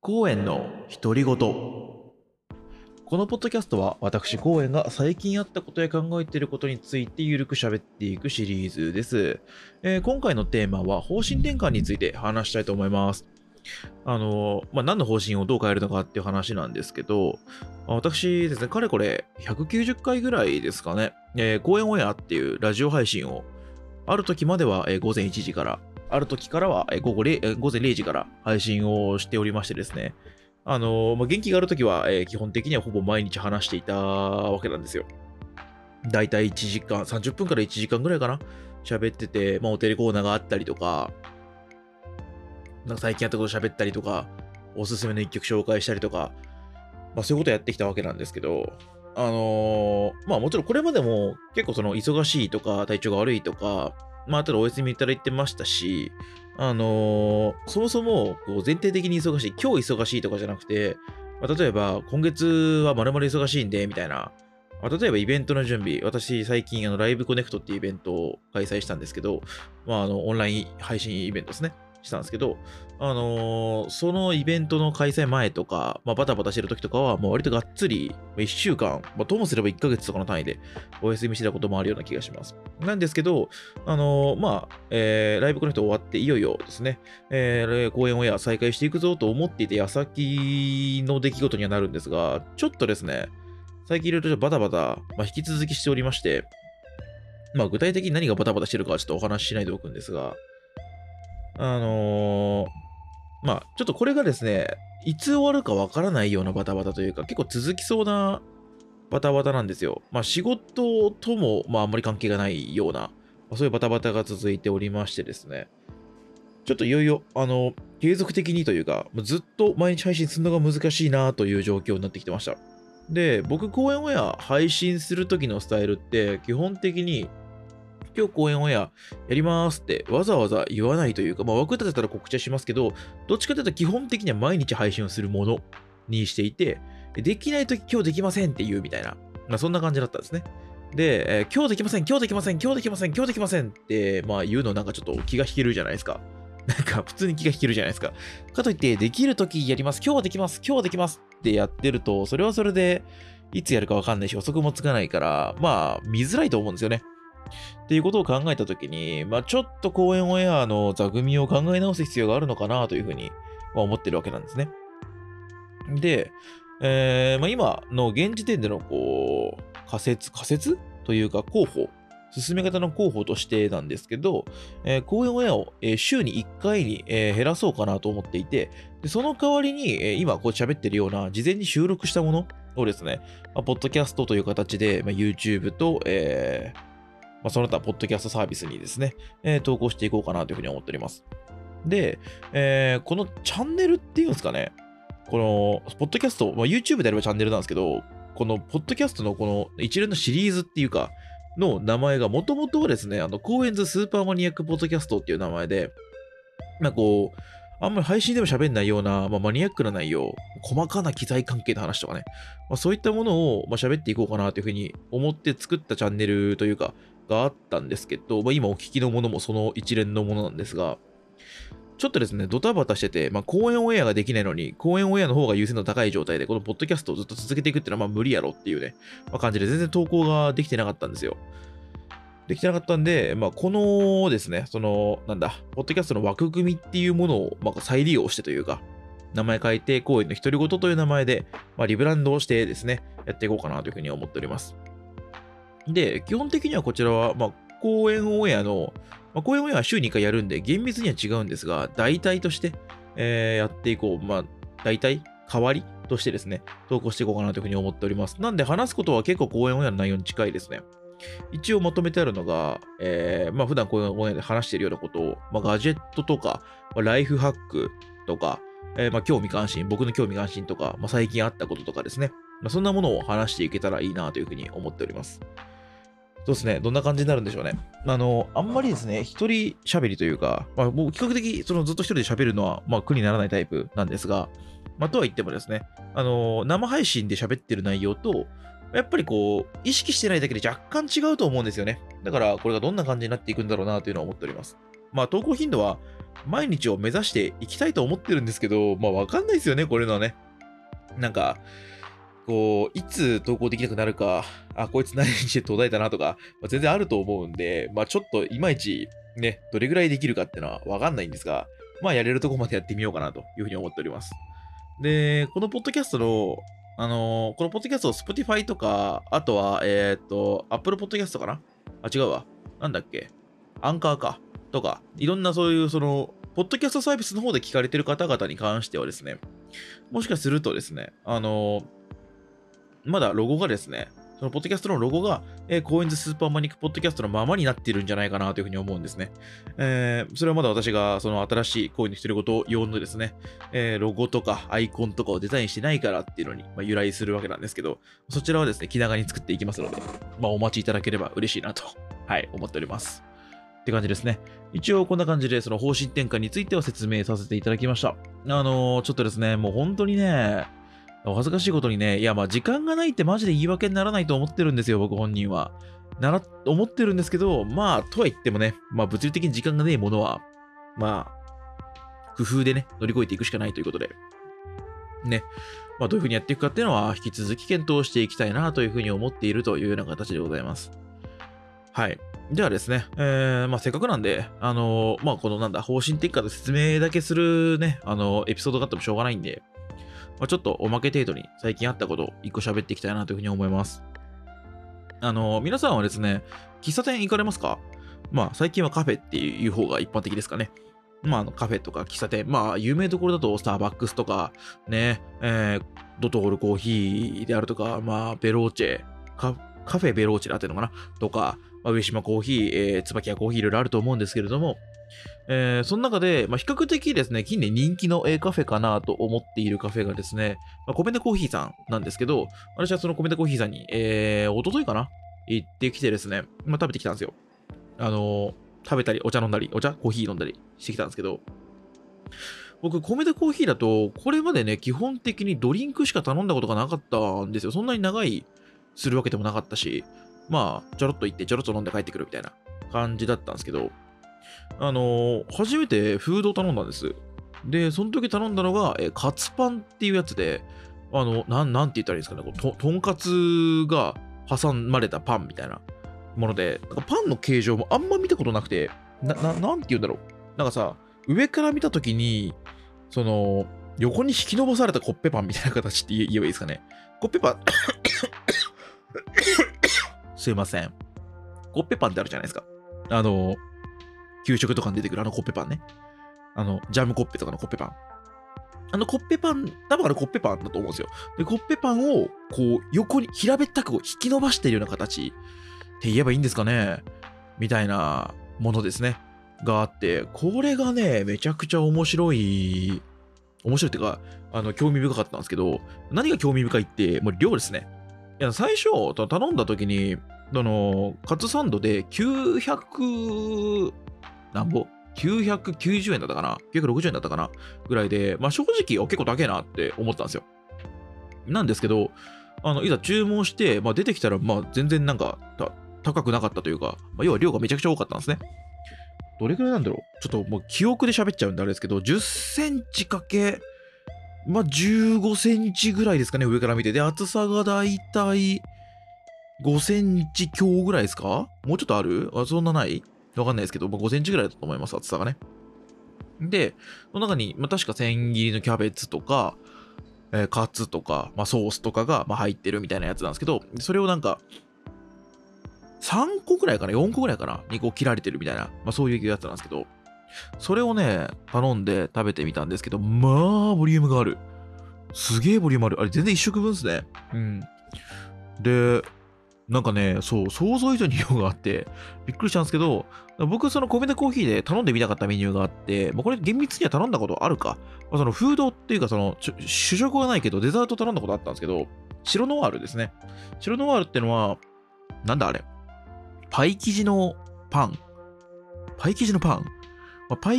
コウエンの独り言。このポッドキャストは私コウエンが最近あったことや考えていることについてゆるく喋っていくシリーズです。今回のテーマは方針転換について話したいと思います。何の方針をどう変えるのかっていう話なんですけど、私ですね、かれこれ190回ぐらいですかね、コウエンオンエアっていうラジオ配信をある時までは午前1時からある時からは午前0時から配信をしておりましてですね、元気がある時は基本的にはほぼ毎日話していたわけなんですよ。だいたい1時間、30分から1時間ぐらいかな、喋ってて、おテレコーナーがあったりとか、なんか最近やったこと喋ったりとか、おすすめの一曲紹介したりとか、そういうことやってきたわけなんですけど、もちろんこれまでも結構その忙しいとか体調が悪いとか、ただお休みいただいてましたし、そもそもこう前提的に忙しい、今日忙しいとかじゃなくて、例えば今月はまるまる忙しいんでみたいな、例えばイベントの準備、私最近ライブコネクトっていうイベントを開催したんですけど、オンライン配信イベントですね、したんですけど、そのイベントの開催前とか、バタバタしてる時とかはもう割とがっつり1週間、ともすれば1ヶ月とかの単位でお休みしてたこともあるような気がします。なんですけど、ライブコネクト終わっていよいよですね、公演オンエア再開していくぞと思っていた矢先の出来事にはなるんですが、ちょっとですね、最近いろいろバタバタ、引き続きしておりまして、具体的に何がバタバタしてるかはちょっとお話ししないでおくんですが、ちょっとこれがですね、いつ終わるかわからないようなバタバタというか、結構続きそうなバタバタなんですよ。仕事とも、あんまり関係がないような、そういうバタバタが続いておりましてですね、ちょっといよいよ、継続的にというか、ずっと毎日配信するのが難しいなという状況になってきてました。で、僕、公演オンエア配信するときのスタイルって、基本的に、今日公演オンエアやりますってわざわざ言わないというか、枠立てたら告知はしますけど、どっちかというと基本的には毎日配信をするものにしていて、できないとき今日できませんって言うみたいな、そんな感じだったんですね。で、今日できません、今日できません、今日できません、今日できませんって、言うのなんかちょっと気が引けるじゃないですか。なんか普通に気が引けるじゃないですか。かといって、できるときやります、今日はできます、今日はできますってやってると、それはそれでいつやるかわかんないし、予測もつかないから、見づらいと思うんですよね。っていうことを考えたときに、ちょっと公演オンエアの座組を考え直す必要があるのかなというふうに思ってるわけなんですね。で、今の現時点でのこう仮説というか候補、進め方の候補としてなんですけど、公演オンエアを週に1回に減らそうかなと思っていて、でその代わりに今こう喋ってるような事前に収録したものをですね、ポッドキャストという形で YouTube と、その他、ポッドキャストサービスにですね、投稿していこうかなというふうに思っております。で、このチャンネルっていうんですかね、この、ポッドキャスト、YouTube であればチャンネルなんですけど、この、ポッドキャストのこの一連のシリーズっていうか、の名前が、もともとはですね、コウエンズスーパーマニアックポッドキャストっていう名前で、あんまり配信でも喋んないような、マニアックな内容、細かな機材関係の話とかね、そういったものを喋っていこうかなというふうに思って作ったチャンネルというか、があったんですけど、今お聞きのものもその一連のものなんですが、ちょっとですね、ドタバタしてて、公演オンエアができないのに、公演オンエアの方が優先度高い状態で、このポッドキャストをずっと続けていくっていうのは無理やろっていうね、感じで全然投稿ができてなかったんですよ。できてなかったんで、このですね、ポッドキャストの枠組みっていうものを再利用してというか、名前変えて、コウエンの独り言という名前で、リブランドをしてですね、やっていこうかなというふうに思っております。で、基本的にはこちらは、公演オンエアの、公演オンエアは週2回やるんで、厳密には違うんですが、代替として、やっていこう。代わりとしてですね、投稿していこうかなというふうに思っております。なんで、話すことは結構公演オンエアの内容に近いですね。一応まとめてあるのが、普段公演オンエアで話しているようなことを、ガジェットとか、ライフハックとか、僕の興味関心とか、最近あったこととかですね、そんなものを話していけたらいいなというふうに思っております。そうですね、どんな感じになるんでしょうね。あんまりですね、一人喋りというか、僕比較的ずっと一人で喋るのは、苦にならないタイプなんですが、とは言ってもですね、生配信で喋ってる内容と、やっぱりこう、意識してないだけで若干違うと思うんですよね。だから、これがどんな感じになっていくんだろうなというのを思っております。投稿頻度は、毎日を目指していきたいと思ってるんですけど、まあ分かんないですよね、これのね。なんか、こう、いつ投稿できなくなるか、あ、こいつ何日で途絶えたなとか、まあ、全然あると思うんで、まあちょっといまいちね、どれぐらいできるかっていうのは分かんないんですが、まあやれるとこまでやってみようかなというふうに思っております。で、このポッドキャストの、このポッドキャストを Spotify とか、あとは、Apple Podcast かな？あ、違うわ。なんだっけ？アンカーか。とか、いろんなそういう、その、ポッドキャストサービスの方で聞かれてる方々に関してはですね、もしかするとですね、まだロゴがですね、そのポッドキャストのロゴが、コインズスーパーマニックポッドキャストのままになっているんじゃないかなというふうに思うんですね。それはまだ私がその新しいコインの独り言用のですね、ロゴとかアイコンとかをデザインしてないからっていうのに、まあ、由来するわけなんですけど、そちらはですね、気長に作っていきますので、まあお待ちいただければ嬉しいなと、はい、思っております。って感じですね。一応こんな感じでその方針転換については説明させていただきました。ちょっとですね、もう本当にね、お恥ずかしいことにね、いやまあ時間がないってマジで言い訳にならないと思ってるんですよ、僕本人は。思ってるんですけど、まあとは言ってもね、まあ物理的に時間がねえものは、まあ工夫でね、乗り越えていくしかないということで、ね、まあどういうふうにやっていくかっていうのは引き続き検討していきたいなというふうに思っているというような形でございます。はい。ではですね、まあ、せっかくなんで、まあ、このなんだ、方針転換の説明だけするね、エピソードがあってもしょうがないんで、まあ、ちょっとおまけ程度に最近あったことを一個喋っていきたいなというふうに思います。皆さんはですね、喫茶店行かれますか？まあ、最近はカフェっていう方が一般的ですかね。まあ、カフェとか喫茶店、まあ、有名どころだとスターバックスとか、ね、ドトールコーヒーであるとか、まあ、ベローチェ、カフェベローチェだっていうのかなとか、上島コーヒー、椿屋コーヒーいろいろあると思うんですけれども、その中で、まあ、比較的ですね、近年人気のカフェかなと思っているカフェがですね、まあ、コメダコーヒーさんなんですけど、私はそのコメダコーヒーさんに、一昨日かな行ってきてですね、まあ、食べてきたんですよ。食べたり、お茶飲んだり、コーヒー飲んだりしてきたんですけど、僕、コメダコーヒーだと、これまでね、基本的にドリンクしか頼んだことがなかったんですよ。そんなに長いするわけでもなかったし、まあ、ちょろっと行って、ちょろっと飲んで帰ってくるみたいな感じだったんですけど、初めてフードを頼んだんです。で、その時頼んだのが、カツパンっていうやつで、なんて言ったらいいんですかね、とんかつが挟まれたパンみたいなもので、なんかパンの形状もあんま見たことなくて、なんて言うんだろう。なんかさ、上から見た時に、その、横に引き伸ばされたコッペパンみたいな形って言えばいいですかね。コッペパンすいません。コッペパンってあるじゃないですか。給食とかに出てくるあのコッペパンね。ジャムコッペとかのコッペパン。あのコッペパン、多分あれコッペパンだと思うんですよ。で、コッペパンを、こう、横に、平べったく引き伸ばしているような形って言えばいいんですかね。みたいなものですね。があって、これがね、めちゃくちゃ面白いっていうか、興味深かったんですけど、何が興味深いって、もう量ですね。いや最初頼んだ時にカツサンドで900何ぼ990円だったかな960円だったかなぐらいで、まあ、正直結構高えなって思ったんですよ。なんですけどいざ注文して、まあ、出てきたら、まあ、全然なんか高くなかったというか、まあ、要は量がめちゃくちゃ多かったんですね。どれくらいなんだろう、ちょっともう記憶で喋っちゃうんであれですけど、10センチかけまあ、15センチぐらいですかね、上から見て。で、厚さがだいたい5センチ強ぐらいですか？もうちょっとある？あ、そんなない？わかんないですけど、まあ、5センチぐらいだと思います、厚さがね。で、その中に、まあ、確か千切りのキャベツとか、カツとか、まあ、ソースとかが、まあ、入ってるみたいなやつなんですけど、それをなんか、3個ぐらいかな？ 4 個ぐらいかな？にこう切られてるみたいな、まあ、そういうやつなんですけど、それをね、頼んで食べてみたんですけど、まあ、ボリュームがある。すげえボリュームある。あれ、全然1食分ですね。うん。で、なんかね、そう、想像以上に量があって、びっくりしたんですけど、僕、そのコメダコーヒーで頼んでみたかったメニューがあって、まあ、これ、厳密には頼んだことあるか。まあ、その、フードっていうか、その、主食はないけど、デザート頼んだことあったんですけど、白ノワールですね。白ノワールってのは、なんだあれ。パイ生地のパン。まあ、パイ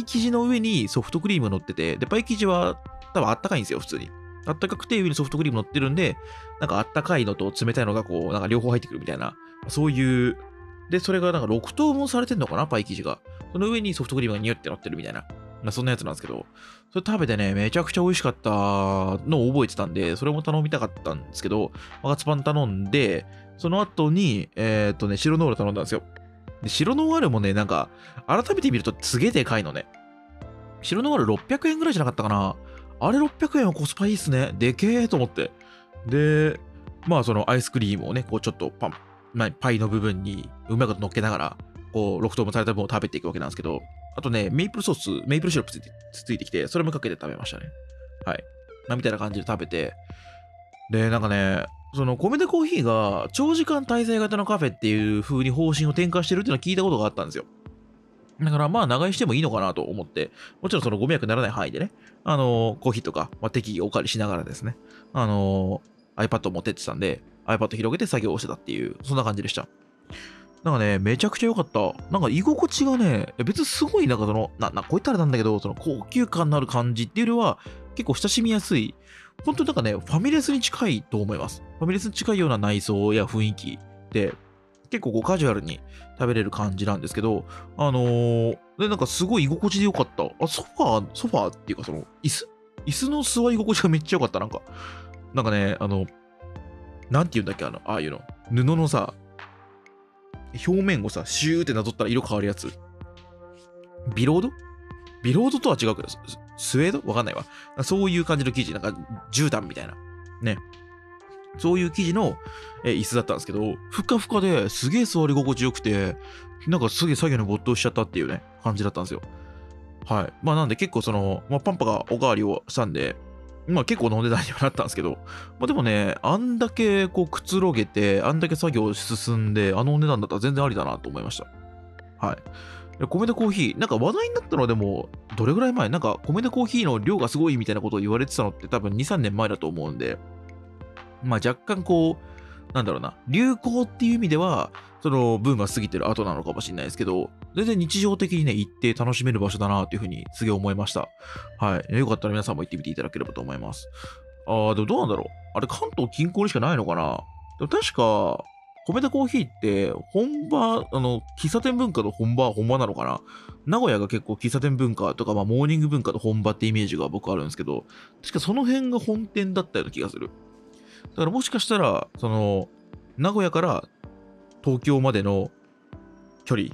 生地の上にソフトクリーム乗ってて、で、パイ生地は多分あったかいんですよ、普通に。あったかくて上にソフトクリーム乗ってるんで、なんかあったかいのと冷たいのがこう、なんか両方入ってくるみたいな、そういう、で、それがなんか6等分されてんのかな、パイ生地が。その上にソフトクリームがニュって乗ってるみたいな、そんなやつなんですけど、それ食べてね、めちゃくちゃ美味しかったのを覚えてたんで、それも頼みたかったんですけど、赤ツパン頼んで、その後に、白ノール頼んだんですよ。で、白ノールもね、なんか、改めて見るとすげえでかいのね。白ノール600円ぐらいじゃなかったかな。あれ600円はコスパいいっすね。でけえと思って。で、まあそのアイスクリームをね、こうちょっとパイの部分にうまいこと乗っけながら、こう6等分された分を食べていくわけなんですけど、あとね、メイプルソース、メイプルシロップついてきて、それもかけて食べましたね。はい。みたいな感じで食べて、で、なんかね、そのコメダコーヒーが長時間滞在型のカフェっていう風に方針を転換してるっていうのは聞いたことがあったんですよ。だからまあ長居してもいいのかなと思って、もちろんそのご迷惑にならない範囲でね、コーヒーとか、適宜お借りしながらですね、iPad を持ってってたんで、iPad 広げて作業をしてたっていう、そんな感じでした。なんかね、めちゃくちゃ良かった。なんか居心地がね、別にすごいなんかその、こういったらなんだけど、その高級感のある感じっていうよりは、結構親しみやすい、本当になんかね、ファミレスに近いと思います。ファミレスに近いような内装や雰囲気で、結構こうカジュアルに食べれる感じなんですけど、で、なんかすごい居心地で良かった。あ、ソファーっていうかその、椅子の座り心地がめっちゃ良かった。なんかね、なんて言うんだっけ、ああいうの、布のさ、表面をさ、シューってなぞったら色変わるやつ。ビロードとは違うけど、スウェードわかんないわ。そういう感じの生地、なんか、絨毯みたいな。ね。そういう生地の椅子だったんですけど、ふかふかですげえ座り心地よくて、なんかすげえ作業に没頭しちゃったっていうね、感じだったんですよ。はい。まあなんで結構その、パンパがおかわりをしたんで、結構飲んでたにはなったんですけど、でもね、あんだけこうくつろげて、あんだけ作業進んで、あのお値段だったら全然ありだなと思いました。はい。コメダコーヒー、なんか話題になったのはでも、どれぐらい前？なんかコメダコーヒーの量がすごいみたいなことを言われてたのって多分2、3年前だと思うんで、若干こう、なんだろうな、流行っていう意味では、そのブームが過ぎてる後なのかもしれないですけど、全然日常的にね、行って楽しめる場所だなというふうにすげえ思いました。はい。よかったら皆さんも行ってみていただければと思います。でもどうなんだろう。あれ、関東近郊にしかないのかな？でも確か、コメダコーヒーって、喫茶店文化の本場なのかな？名古屋が結構喫茶店文化とか、モーニング文化の本場ってイメージが僕あるんですけど、確かその辺が本店だったような気がする。だからもしかしたら、その、名古屋から東京までの距離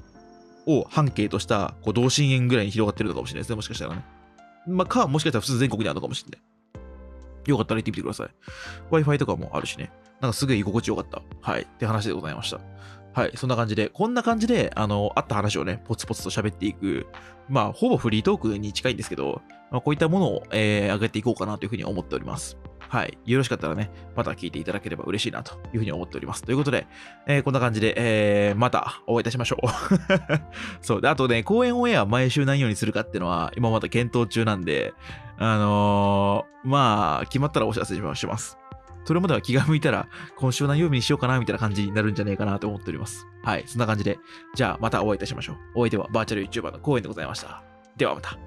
を半径としたこう同心円ぐらいに広がってるのかもしれないですね、もしかしたらね。もしかしたら普通全国にあるのかもしれない。よかったら行ってみてください。Wi-Fi とかもあるしね。なんかすげえ居心地よかった。はい。って話でございました。はい。そんな感じで、あった話をね、ポツポツと喋っていく、ほぼフリートークに近いんですけど、こういったものを、上げていこうかなというふうに思っております。はい。よろしかったらね、また聞いていただければ嬉しいなというふうに思っております。ということで、こんな感じで、またお会いいたしましょう。そう。で、あとね、公演オンエア毎週何曜にするかっていうのは、今まだ検討中なんで、決まったらお知らせします。それまでは気が向いたら、今週何曜日にしようかな、みたいな感じになるんじゃないかなと思っております。はい。そんな感じで、じゃあまたお会いいたしましょう。お相手はバーチャル YouTuber の公演でございました。ではまた。